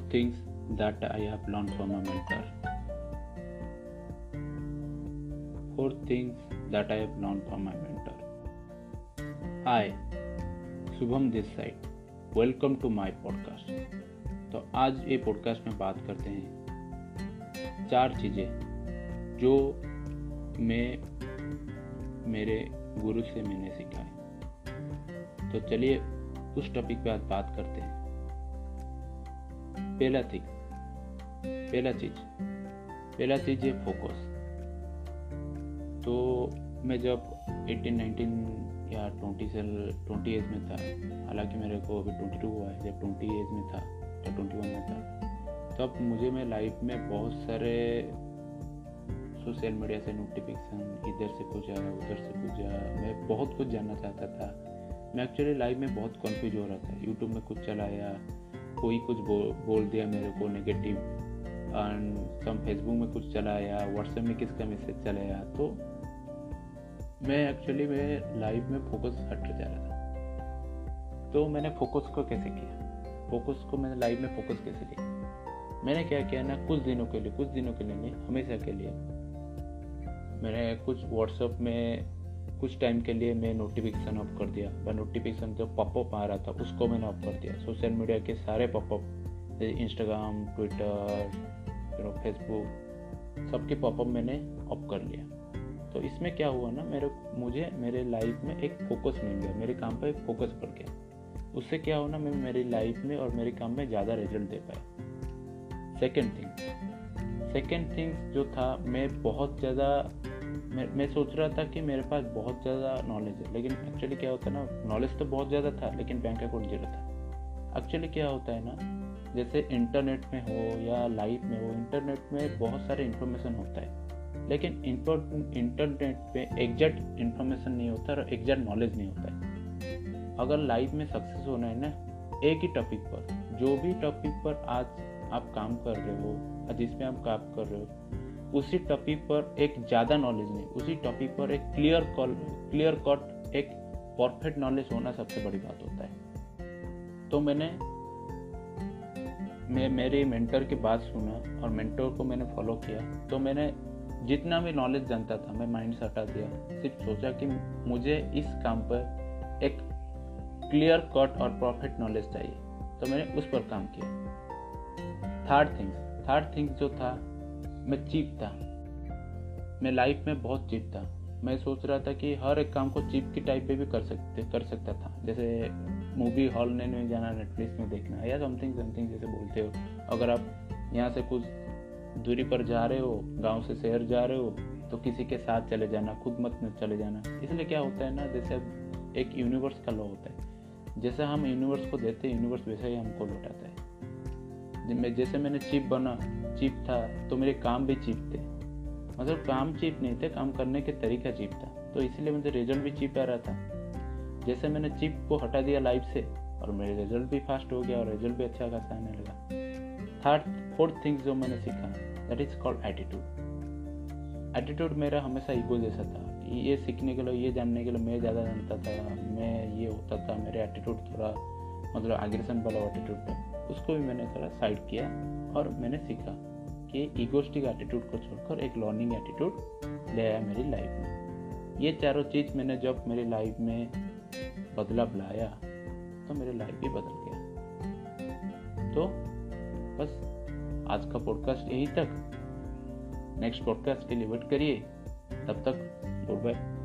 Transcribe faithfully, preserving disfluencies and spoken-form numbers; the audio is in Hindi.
good things that I have learned from my mentor. Four things that I have learned from my mentor. Hi, Shubham this side, welcome to my podcast. तो आज ये पॉडकास्ट में बात करते हैं चार चीज़ें जो मैं मेरे गुरु से मैंने सीखा है। तो चलिए उस टॉपिक पे आज बात करते हैं। पहला चीज पहला चीज पहला चीज है फोकस। तो मैं जब अठारह, उन्नीस या बीस साल बीस एज में था, हालांकि मेरे को अभी बाईस हुआ है, जब बीस एज में था या इक्कीस में था, तब मुझे मैं लाइफ में बहुत सारे सोशल मीडिया से नोटिफिकेशन, इधर से पूछा उधर से पूछा, मैं बहुत कुछ जानना चाहता था। मैं एक्चुअली लाइफ में बहुत कन्फ्यूज हो रहा था। यूट्यूब में कुछ चलाया, कोई कुछ बोल बोल दिया मेरे को नेगेटिव, एंड सम फेसबुक में कुछ चला आया, व्हाट्सएप में किसका मैसेज चला आया। तो मैं एक्चुअली मैं लाइफ में फोकस हटता जा रहा था। तो मैंने फोकस को कैसे किया फोकस को मैंने लाइफ में फोकस कैसे लिया मैंने क्या किया ना, कुछ दिनों के लिए कुछ दिनों के लिए नहीं, हमेशा के लिए मैंने कुछ व्हाट्सएप में कुछ टाइम के लिए मैं नोटिफिकेशन ऑफ कर दिया। मैं नोटिफिकेशन जो पॉपअप आ रहा था उसको मैंने ऑफ कर दिया। सोशल मीडिया के सारे पॉपअप, इंस्टाग्राम, ट्विटर, फेसबुक, सबके पॉपअप मैंने ऑफ कर लिया। तो इसमें क्या हुआ ना, मेरे मुझे मेरे लाइफ में एक फोकस मिल गया, मेरे काम पर फोकस पड़ गया। उससे क्या हुआ ना, मैं मेरी लाइफ में और मेरे काम में ज़्यादा रिजल्ट दे पाया। सेकेंड थिंग सेकेंड थिंग्स जो था, मैं बहुत ज़्यादा मैं, मैं सोच रहा था कि मेरे पास बहुत ज़्यादा नॉलेज है, लेकिन एक्चुअली क्या होता है ना, नॉलेज तो बहुत ज़्यादा था लेकिन बैंक अकाउंट जीरो था। एक्चुअली क्या होता है ना, जैसे इंटरनेट में हो या लाइफ में हो, इंटरनेट में बहुत सारे इन्फॉर्मेशन होता है, लेकिन इंटरनेट में एग्जैक्ट इन्फॉर्मेशन नहीं होता और एग्जैक्ट नॉलेज नहीं होता है। अगर लाइफ में सक्सेस होना है ना, एक ही टॉपिक पर, जो भी टॉपिक पर आज आप काम कर रहे हो, जिसमें आप काम कर रहे हो, उसी टॉपिक पर एक ज़्यादा नॉलेज नहीं, उसी टॉपिक पर एक क्लियर क्लियर कट एक परफेक्ट नॉलेज होना सबसे बड़ी बात होता है। तो मैंने मैं मेरे मेंटर की बात सुना और मेंटर को मैंने फॉलो किया। तो मैंने जितना भी नॉलेज जानता था मैं माइंड से हटा दिया। सिर्फ सोचा कि मुझे इस काम पर एक क्लियर कट और परफेक्ट नॉलेज चाहिए, तो मैंने उस पर काम किया। थर्ड थिंग्स थर्ड थिंग्स जो था, मैं चीप था। मैं लाइफ में बहुत चीप था। मैं सोच रहा था कि हर एक काम को चीप की टाइप पे भी कर सकते कर सकता था, जैसे मूवी हॉल में जाना, नेटफ्लिक्स में देखना या समथिंग समथिंग जैसे बोलते हो। अगर आप यहाँ से कुछ दूरी पर जा रहे हो, गांव से शहर जा रहे हो, तो किसी के साथ चले जाना, खुद मत चले जाना। इसलिए क्या होता है ना, जैसे एक यूनिवर्स का लॉ होता है, जैसे हम यूनिवर्स को देते हैं, यूनिवर्स वैसा ही हमको लौटाता है। मैं जैसे मैंने चीप बना चीप था, तो मेरे काम भी चीप थे। मतलब काम चीप नहीं थे, काम करने के तरीका चीप था, तो इसलिए मुझे रिजल्ट भी चीप आ रहा था। जैसे मैंने चीप को हटा दिया लाइफ से, और मेरे रिजल्ट भी फास्ट हो गया और रिजल्ट भी अच्छा खासा आने लगा। थर्ड फोर्थ थिंग्स जो मैंने सीखा, that is called attitude. Attitude मेरा हमेशा ईगो जैसा था। ये सीखने के लिए, ये जानने के लिए मैं ज़्यादा जानता था, मैं ये होता था, मेरा एटीट्यूड थोड़ा मतलब एग्रेशन वाला एटीट्यूड था। उसको भी मैंने थोड़ा साइड किया और मैंने सीखा कि ईगोस्टिक एटीट्यूड को छोड़कर एक लर्निंग एटीट्यूड ले आया मेरी लाइफ में। ये चारों चीज़ मैंने जब मेरी लाइफ में बदलाव लाया, तो मेरी लाइफ भी बदल गया। तो बस आज का पॉडकास्ट यहीं तक। नेक्स्ट पॉडकास्ट के लिए वेट करिए। तब तक गुड बाय।